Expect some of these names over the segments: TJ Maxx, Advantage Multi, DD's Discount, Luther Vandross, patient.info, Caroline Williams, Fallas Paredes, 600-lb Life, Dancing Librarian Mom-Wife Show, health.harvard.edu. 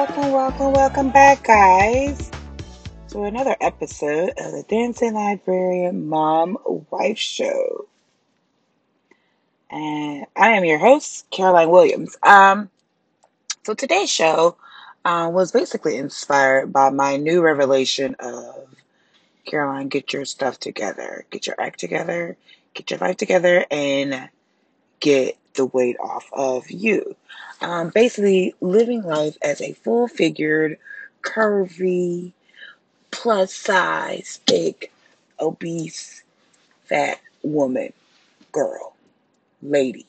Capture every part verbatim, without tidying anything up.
welcome, welcome, welcome back, guys, to another episode of the Dancing Librarian Mom-Wife Show. And I am your host, Caroline Williams. Um, so today's show uh, was basically inspired by my new revelation of, Caroline, get your stuff together, get your act together, get your life together, and get the weight off of you. Um, basically, living life as a full-figured, curvy, plus-size, big, obese, fat woman, girl, lady,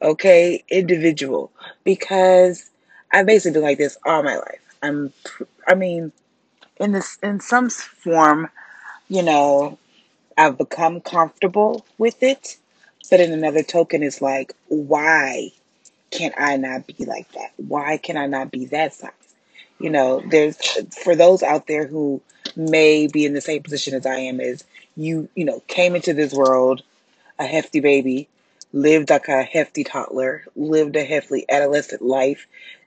okay, individual, because I've basically been like this all my life. I'm, I mean, in this, in some form, you know, I've become comfortable with it, but in another token, it's like, why can I not be like that? Why can I not be that size? You know, there's, for those out there who may be in the same position as I am, is you, you know, came into this world a hefty baby, lived like a hefty toddler, lived a hefty adolescent life,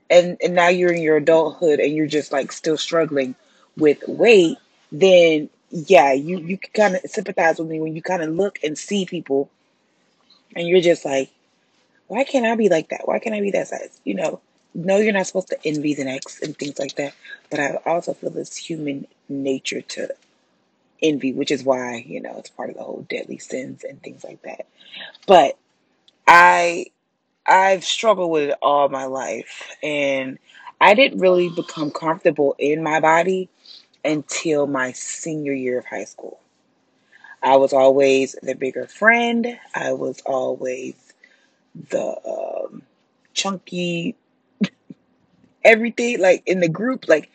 and, and now you're in your adulthood and you're just like still struggling with weight, then yeah, you, you can kind of sympathize with me when you kind of look and see people and you're just like, why can't I be like that? Why can't I be that size? You know, no, you're not supposed to envy the next and things like that. But I also feel it's human nature to envy, which is why, you know, it's part of the whole deadly sins and things like that. But I, I've struggled with it all my life. And I didn't really become comfortable in my body until my senior year of high school. I was always the bigger friend. I was always the um, chunky, everything, like in the group, like,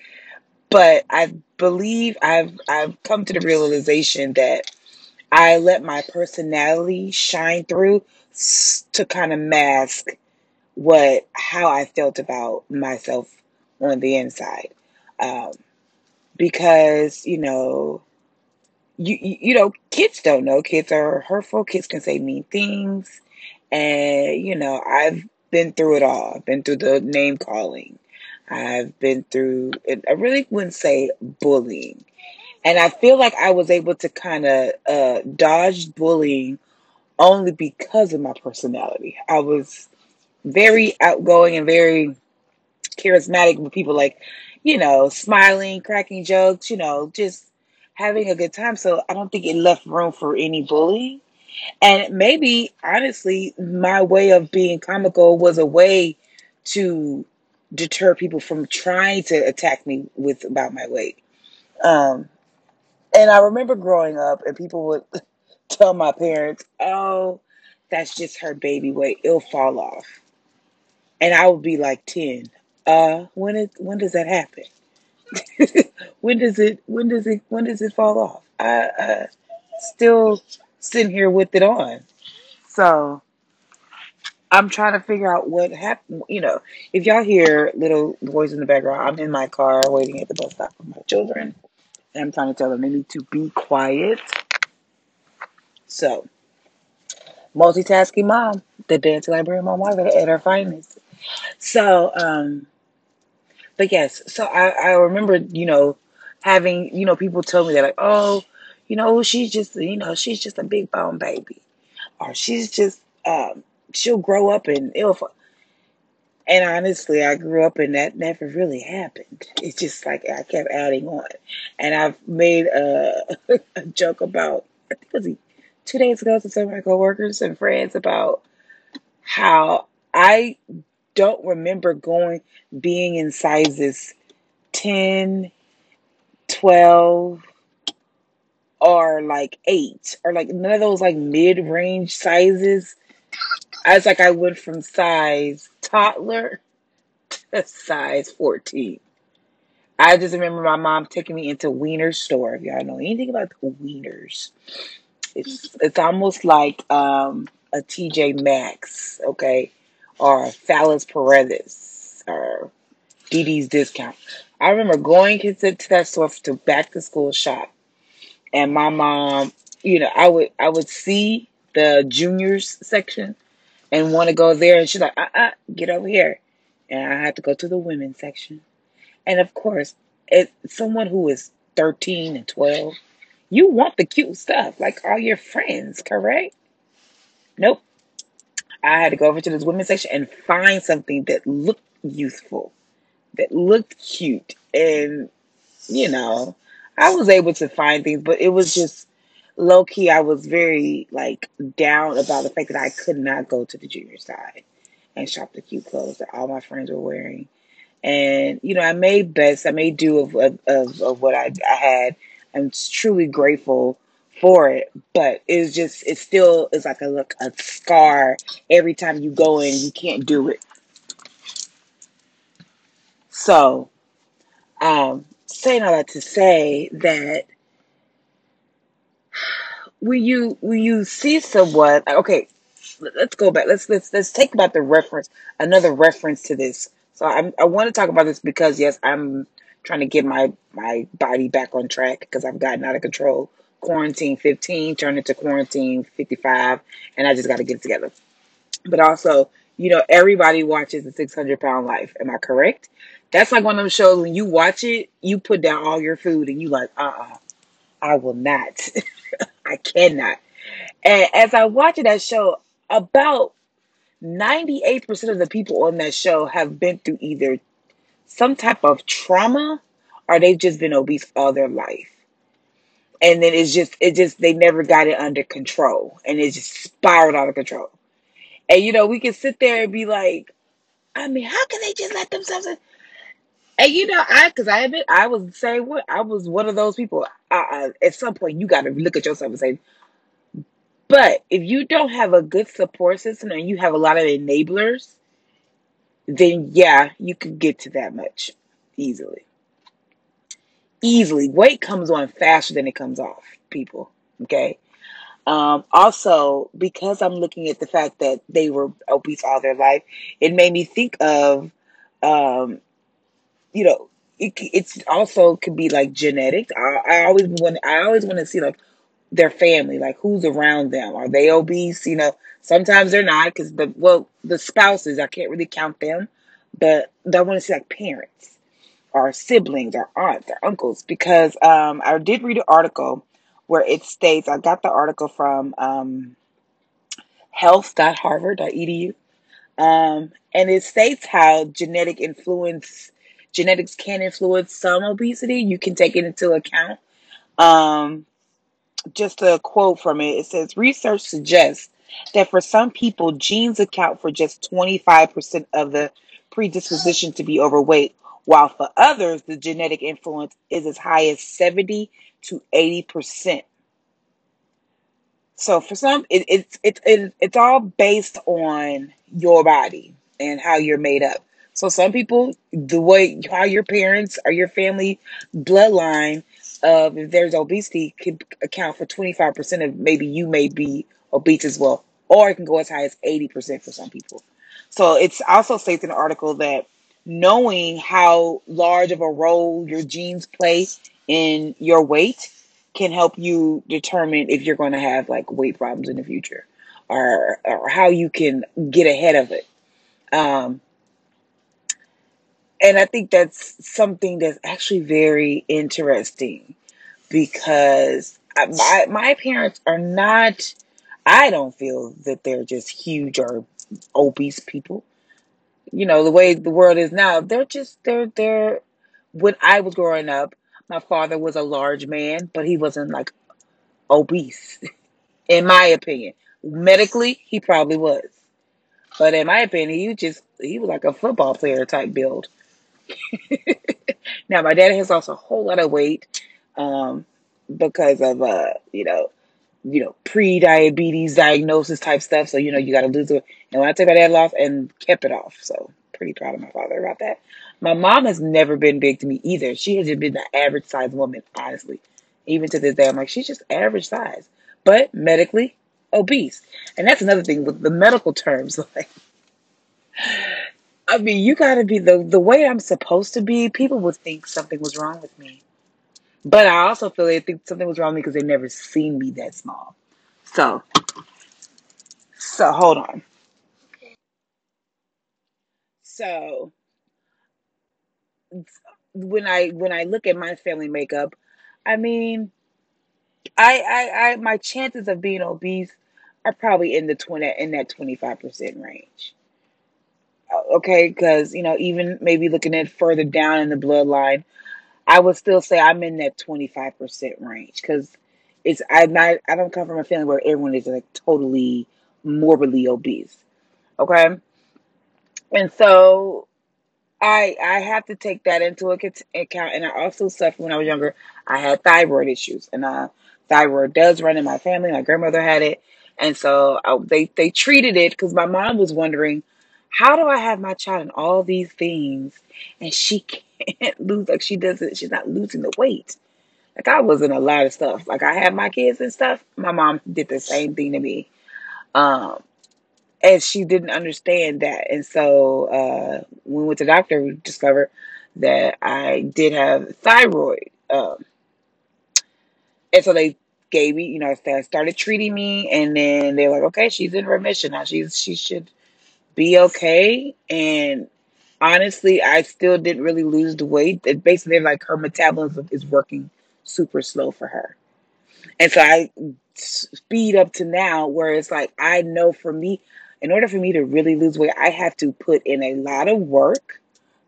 but I believe I've, I've come to the realization that I let my personality shine through to kind of mask what, how I felt about myself on the inside. Um, because, you know, you, you, you know, kids don't know. Kids are hurtful. Kids can say mean things. And, you know, I've been through it all. I've been through the name calling. I've been through, I really wouldn't say bullying. And I feel like I was able to kind of uh, dodge bullying only because of my personality. I was very outgoing and very charismatic with people, like, you know, smiling, cracking jokes, you know, just having a good time. So I don't think it left room for any bullying. And maybe, honestly, my way of being comical was a way to deter people from trying to attack me with about my weight. Um, and I remember growing up and people would tell my parents, oh, that's just her baby weight. It'll fall off. And I would be like ten. Uh, when it, when does that happen? when does it, when does it, when does it fall off? I uh, still... sitting here with it on. So I'm trying to figure out what happened. You know, if y'all hear little boys in the background, I'm in my car waiting at the bus stop for my children. And I'm trying to tell them they need to be quiet. So, multitasking mom, the Dancing Librarian Mom-Wife at her finest. So, um, but yes, so I, I remember, you know, having, you know, people tell me that, like, oh, you know, she's just, you know, she's just a big bone baby. Or she's just, um, she'll grow up and it'll... And honestly, I grew up and that never really happened. It's just like I kept adding on. And I've made a, a joke about, I think it was two days ago to some of my coworkers and friends about how I don't remember going, being in sizes ten, twelve... or like eight, or like none of those like mid-range sizes. I was like, I went from size toddler to size fourteen. I just remember my mom taking me into Weiners store. If y'all know anything about the Weiners, it's it's almost like um, a T J Maxx, okay, or a Fallas Paredes, or D D's Discount. I remember going to, to that store to back to school shop. And my mom, you know, I would I would see the juniors section and want to go there. And she's like, uh-uh, get over here. And I had to go to the women's section. And of course, as someone who is thirteen and twelve, you want the cute stuff, like all your friends, correct? Nope. I had to go over to this women's section and find something that looked youthful, that looked cute. And, you know, I was able to find things, but it was just low-key. I was very, like, down about the fact that I could not go to the junior side and shop the cute clothes that all my friends were wearing. And, you know, I made best. I made do of of, of, of what I, I had. I'm truly grateful for it, but it's just, it still is like a look, a scar every time you go in, you can't do it. So, um, saying all that to say that when you, when you see someone, okay, let's go back. Let's, let's, let's take about the reference, another reference to this. So I'm, I want to talk about this because yes, I'm trying to get my, my body back on track because I've gotten out of control. Quarantine fifteen turned into quarantine fifty-five, and I just got to get it together. But also, you know, everybody watches the six hundred pound Life. Am I correct? That's like one of those shows when you watch it, you put down all your food and you like, uh-uh, I will not. I cannot. And as I watch that show, about ninety-eight percent of the people on that show have been through either some type of trauma or they've just been obese all their life. And then it's just, it just, they never got it under control. And it just spiraled out of control. And, you know, we can sit there and be like, I mean, how can they just let themselves in? And, you know, I, because I admit, I was the same way. I was one of those people. I, I, at some point, you got to look at yourself and say, but if you don't have a good support system and you have a lot of enablers, then, yeah, you could get to that much easily. Easily. Weight comes on faster than it comes off, people. Okay. Um, also, because I'm looking at the fact that they were obese all their life, it made me think of, um, you know, it, it's also could be like genetics. I, I always want, I always want to see like their family, like who's around them. Are they obese? You know, sometimes they're not because the well, the spouses. I can't really count them, but I want to see like parents. Our siblings, our aunts, our uncles, because um, I did read an article where it states, I got the article from um, health dot harvard dot e d u, um, and it states how genetic influence, genetics can influence some obesity. You can take it into account. Um, just a quote from it, it says, research suggests that for some people, genes account for just twenty-five percent of the predisposition to be overweight, while for others, the genetic influence is as high as seventy to eighty percent. So for some, it, it, it, it, it's all based on your body and how you're made up. So some people, the way how your parents or your family bloodline, of if there's obesity, could account for twenty-five percent of maybe you may be obese as well. Or it can go as high as eighty percent for some people. So it's also states in the article that knowing how large of a role your genes play in your weight can help you determine if you're going to have like weight problems in the future or, or how you can get ahead of it. Um, and I think that's something that's actually very interesting because I, my, my parents are not, I don't feel that they're just huge or obese people. You know, the way the world is now, they're just, they're, they're, when I was growing up, my father was a large man, but he wasn't like obese, in my opinion. Medically, he probably was. But in my opinion, he just, he was like a football player type build. Now, my dad has lost a whole lot of weight um, because of, uh, you know, you know, pre-diabetes diagnosis type stuff. So, you know, you got to lose it. And when I took my dad off and kept it off. So pretty proud of my father about that. My mom has never been big to me either. She has just been the average size woman, honestly. Even to this day, I'm like, she's just average size, but medically obese. And that's another thing with the medical terms. Like, I mean, you gotta be the, the way I'm supposed to be. People would think something was wrong with me. But I also feel they think something was wrong with me because they've never seen me that small. So, so hold on. So, when I when I look at my family makeup, I mean, I I, I my chances of being obese are probably in the twenty in that twenty-five percent range. Okay, because you know, even maybe looking at further down in the bloodline, I would still say I'm in that twenty-five percent range, because it's I'm not I don't come from a family where everyone is like totally morbidly obese. Okay, and so I I have to take that into account. And I also suffered when I was younger. I had thyroid issues, and uh, thyroid does run in my family. My grandmother had it, and so I, they they treated it, because my mom was wondering, how do I have my child in all these things and she can't lose, like she doesn't, she's not losing the weight. Like, I was in a lot of stuff. Like, I had my kids and stuff. My mom did the same thing to me. Um, and she didn't understand that. And so uh, when we went to the doctor, we discovered that I did have thyroid. Um, and so they gave me, you know, they started treating me, and then they were like, okay, she's in remission now. She's, she should be okay. And honestly, I still didn't really lose the weight. It basically, like, her metabolism is working super slow for her, and so I speed up to now where it's like, I know for me, in order for me to really lose weight, I have to put in a lot of work,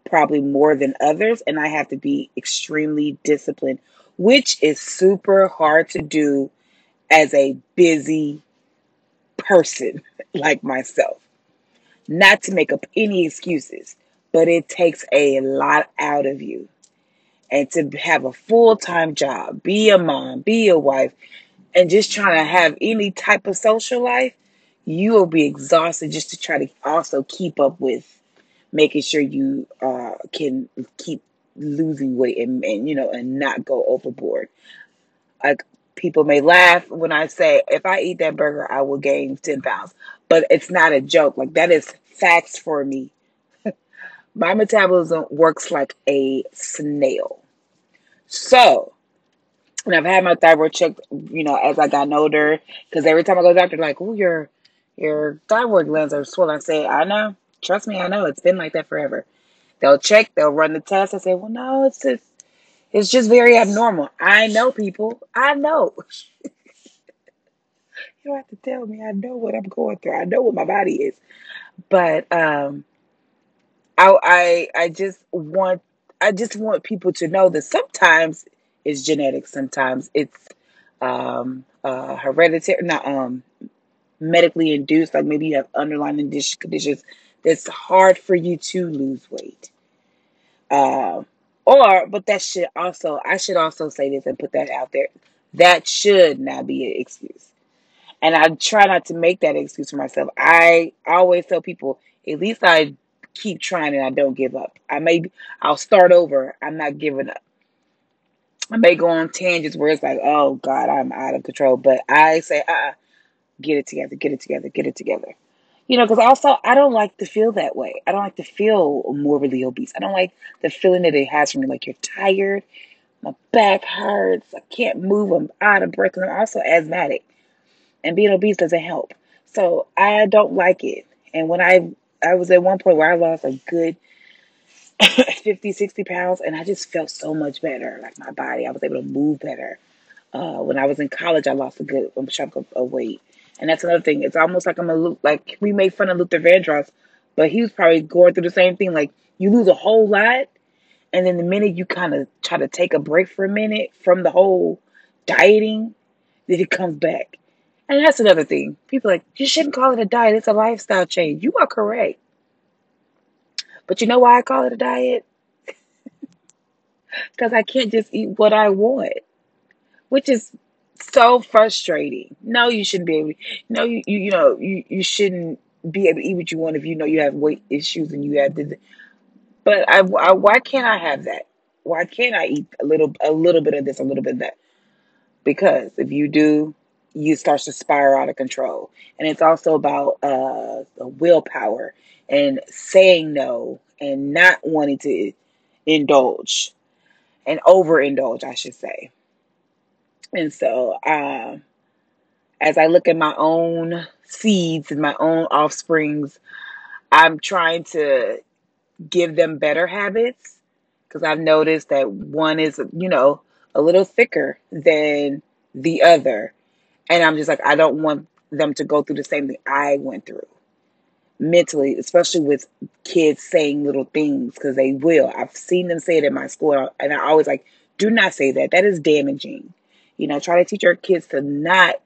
probably more than others, and I have to be extremely disciplined, which is super hard to do as a busy person like myself. Not to make up any excuses, but it takes a lot out of you. And to have a full-time job, be a mom, be a wife, and just trying to have any type of social life, you will be exhausted just to try to also keep up with making sure you uh, can keep losing weight and, and, you know, and not go overboard. Like, people may laugh when I say, if I eat that burger, I will gain ten pounds. But it's not a joke. Like, that is facts for me. My metabolism works like a snail. So, and I've had my thyroid checked, you know, as I got older. Because every time I go to the doctor, like, oh, your, your thyroid glands are swollen. I say, I know. Trust me, I know. It's been like that forever. They'll check. They'll run the test. I say, well, no, it's just. It's just very abnormal. I know, people. I know. You don't have to tell me. I know what I'm going through. I know what my body is. But um, I, I, I just want, I just want people to know that sometimes it's genetic, sometimes it's um, uh, hereditary, not um, medically induced. Like, maybe you have underlying conditions that's hard for you to lose weight. Um. Uh, Or, but that should also, I should also say this and put that out there. That should not be an excuse. And I try not to make that excuse for myself. I always tell people, at least I keep trying and I don't give up. I may, I'll start over. I'm not giving up. I may go on tangents where it's like, oh God, I'm out of control. But I say, uh-uh, get it together, get it together, get it together. You know, because also, I don't like to feel that way. I don't like to feel morbidly obese. I don't like the feeling that it has for me. Like, you're tired, my back hurts, I can't move, I'm out of breath, and I'm also asthmatic. And being obese doesn't help. So I don't like it. And when I, I was at one point where I lost a good fifty, sixty pounds, and I just felt so much better. Like, my body, I was able to move better. Uh, when I was in college, I lost a good chunk of, of weight. And that's another thing. It's almost like I'm a like we make fun of Luther Vandross, but he was probably going through the same thing. Like, you lose a whole lot, and then the minute you kind of try to take a break for a minute from the whole dieting, then it comes back. And that's another thing. People are like, you shouldn't call it a diet. It's a lifestyle change. You are correct. But you know why I call it a diet? Because I can't just eat what I want, which is so frustrating. No, you shouldn't be able to, no, you, you, you know, you, you shouldn't be able to eat what you want if you know you have weight issues and you have this. But I, I, why can't I have that? Why can't I eat a little, a little bit of this, a little bit of that? Because if you do, you start to spiral out of control. And it's also about uh, willpower and saying no and not wanting to indulge and overindulge, I should say. And so, uh, as I look at my own seeds and my own offsprings, I'm trying to give them better habits because I've noticed that one is, you know, a little thicker than the other. And I'm just like, I don't want them to go through the same thing I went through mentally, especially with kids saying little things, because they will. I've seen them say it in my school, and I always like, do not say that. That is damaging. You know, try to teach our kids to not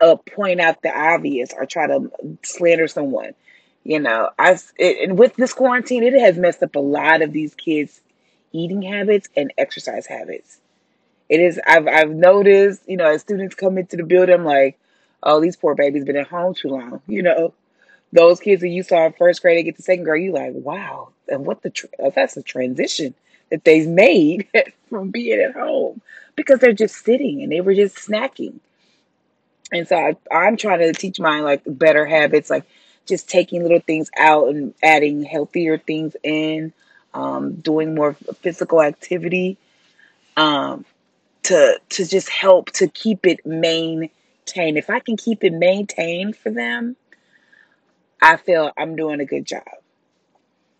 uh, point out the obvious or try to slander someone. You know, I and with this quarantine, it has messed up a lot of these kids' eating habits and exercise habits. It is. I've I've noticed, you know, as students come into the building, I'm like, oh, these poor babies been at home too long. You know, those kids that you saw in first grade, they get to second grade, you like, wow, and what the tr- that's a transition that they've made from being at home, because they're just sitting and they were just snacking. And so I, I'm trying to teach mine like better habits, like just taking little things out and adding healthier things in, um, doing more physical activity, um, to to just help to keep it maintained. If I can keep it maintained for them, I feel I'm doing a good job,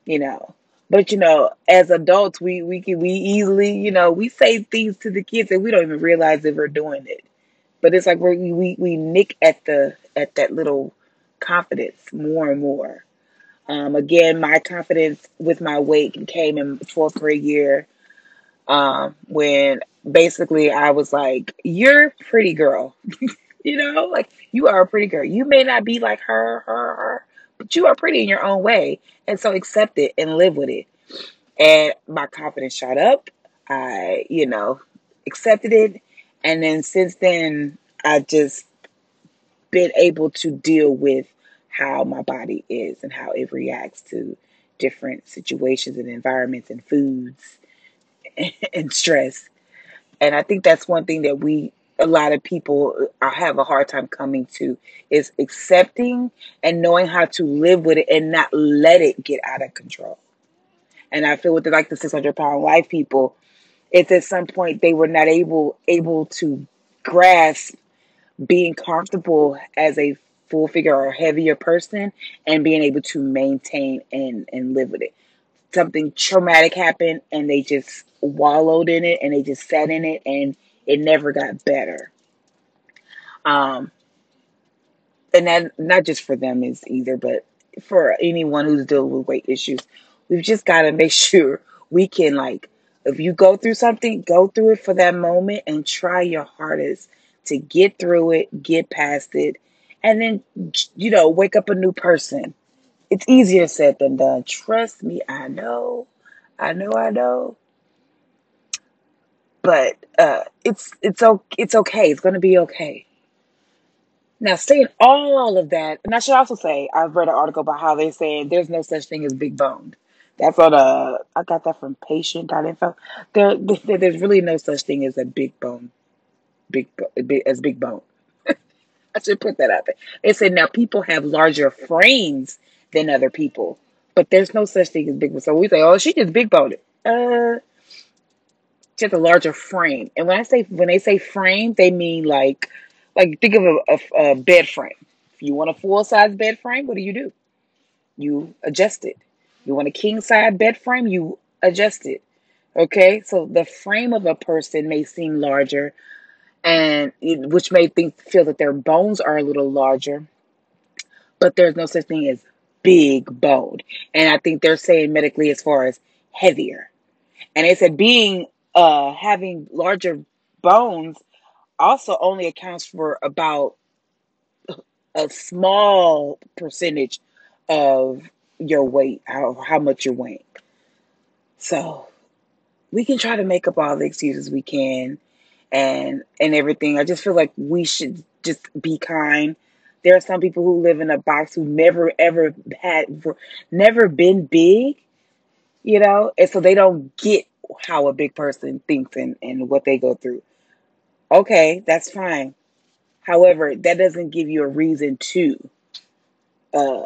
you know. But, you know, as adults, we we can, we easily, you know, we say things to the kids and we don't even realize that we're doing it. But it's like we're, we we nick at the at that little confidence more and more. Um, again, my confidence with my weight came in fourth grade year um, when basically I was like, "You're a pretty girl," you know, like you are a pretty girl. You may not be like her, her, her. But you are pretty in your own way. And so accept it and live with it. And my confidence shot up. I, you know, accepted it. And then since then, I've just been able to deal with how my body is and how it reacts to different situations and environments and foods and stress. And I think that's one thing that we a lot of people have a hard time coming to, is accepting and knowing how to live with it and not let it get out of control. And I feel with the, like the six hundred pound life people, it's at some point they were not able able to grasp being comfortable as a full figure or heavier person and being able to maintain and, and live with it. Something traumatic happened and they just wallowed in it and they just sat in it and it never got better. Um, and that not just for them is either, but for anyone who's dealing with weight issues, we've just got to make sure we can, like, if you go through something, go through it for that moment and try your hardest to get through it, get past it, and then, you know, wake up a new person. It's easier said than done. Trust me, I know, I know, I know. But uh, it's it's it's okay. It's going to be okay. Now, saying all of that, and I should also say, I've read an article about how they're saying there's no such thing as big boned. That's on a, I got that from patient dot info. There, there, there's really no such thing as a big bone, big, big as big bone. I should put that out there. They said now people have larger frames than other people, but there's no such thing as big bone. So we say, oh, she just big boned. Uh. Just a larger frame. And when I say, when they say frame, they mean like, like think of a, a, a bed frame. If you want a full size bed frame, what do you do? You adjust it. You want a king size bed frame, you adjust it. Okay. So the frame of a person may seem larger and it, which may think, feel that their bones are a little larger, but there's no such thing as big boned. And I think they're saying medically as far as heavier. And they said being Uh, having larger bones also only accounts for about a small percentage of your weight, how, how much you're weighing. So we can try to make up all the excuses we can and and everything. I just feel like we should just be kind. There are some people who live in a box who never, ever had, never been big, you know, and so they don't get how a big person thinks and, and what they go through. Okay, that's fine. However, that doesn't give you a reason to, uh,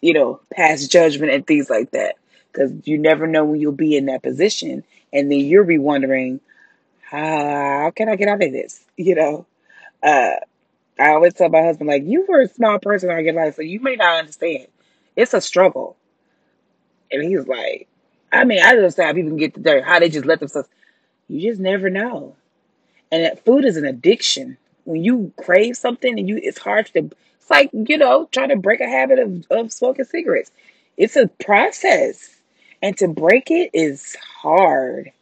you know, pass judgment and things like that. Because you never know when you'll be in that position. And then you'll be wondering, how can I get out of this? You know, uh, I always tell my husband, like, you were a small person all your life, so you may not understand. It's a struggle. And he's like, I mean, I don't understand how people can get to dirt, how they just let themselves. You just never know. And that food is an addiction. When you crave something and you, it's hard to, it's like, you know, trying to break a habit of, of smoking cigarettes. It's a process. And to break it is hard.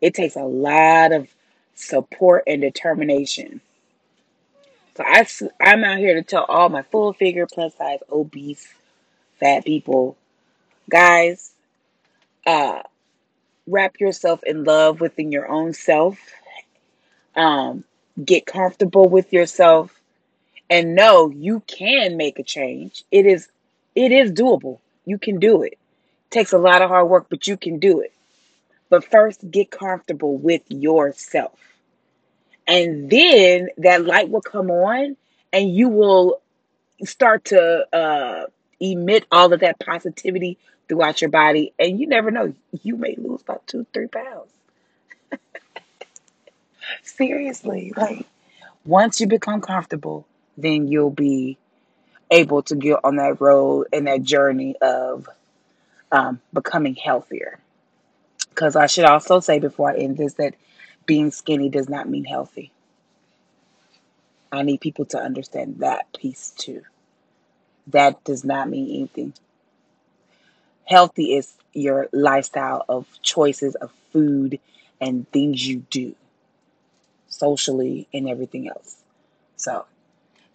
It takes a lot of support and determination. So I, I'm out here to tell all my full figure, plus size, obese, fat people, guys, uh, wrap yourself in love within your own self. Um, get comfortable with yourself and know you can make a change. It is, it is doable. You can do it. It takes a lot of hard work, but you can do it. But first, get comfortable with yourself. And then that light will come on and you will start to uh, emit all of that positivity throughout your body. And you never know. You may lose about two, three pounds. Seriously. Like, once you become comfortable, then you'll be able to get on that road and that journey of um, becoming healthier. Because I should also say before I end this that being skinny does not mean healthy. I need people to understand that piece too. That does not mean anything. Healthy is your lifestyle of choices of food and things you do socially and everything else. So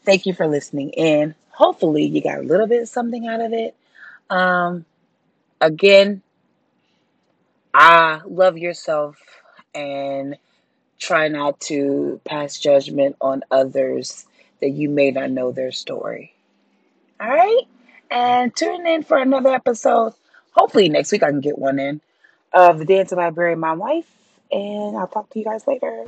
thank you for listening in. Hopefully you got a little bit of something out of it. Um, again, I love yourself. And try not to pass judgment on others that you may not know their story. All right? And tune in for another episode. Hopefully next week I can get one in of the Dancing Librarian Mom-Wife. And I'll talk to you guys later.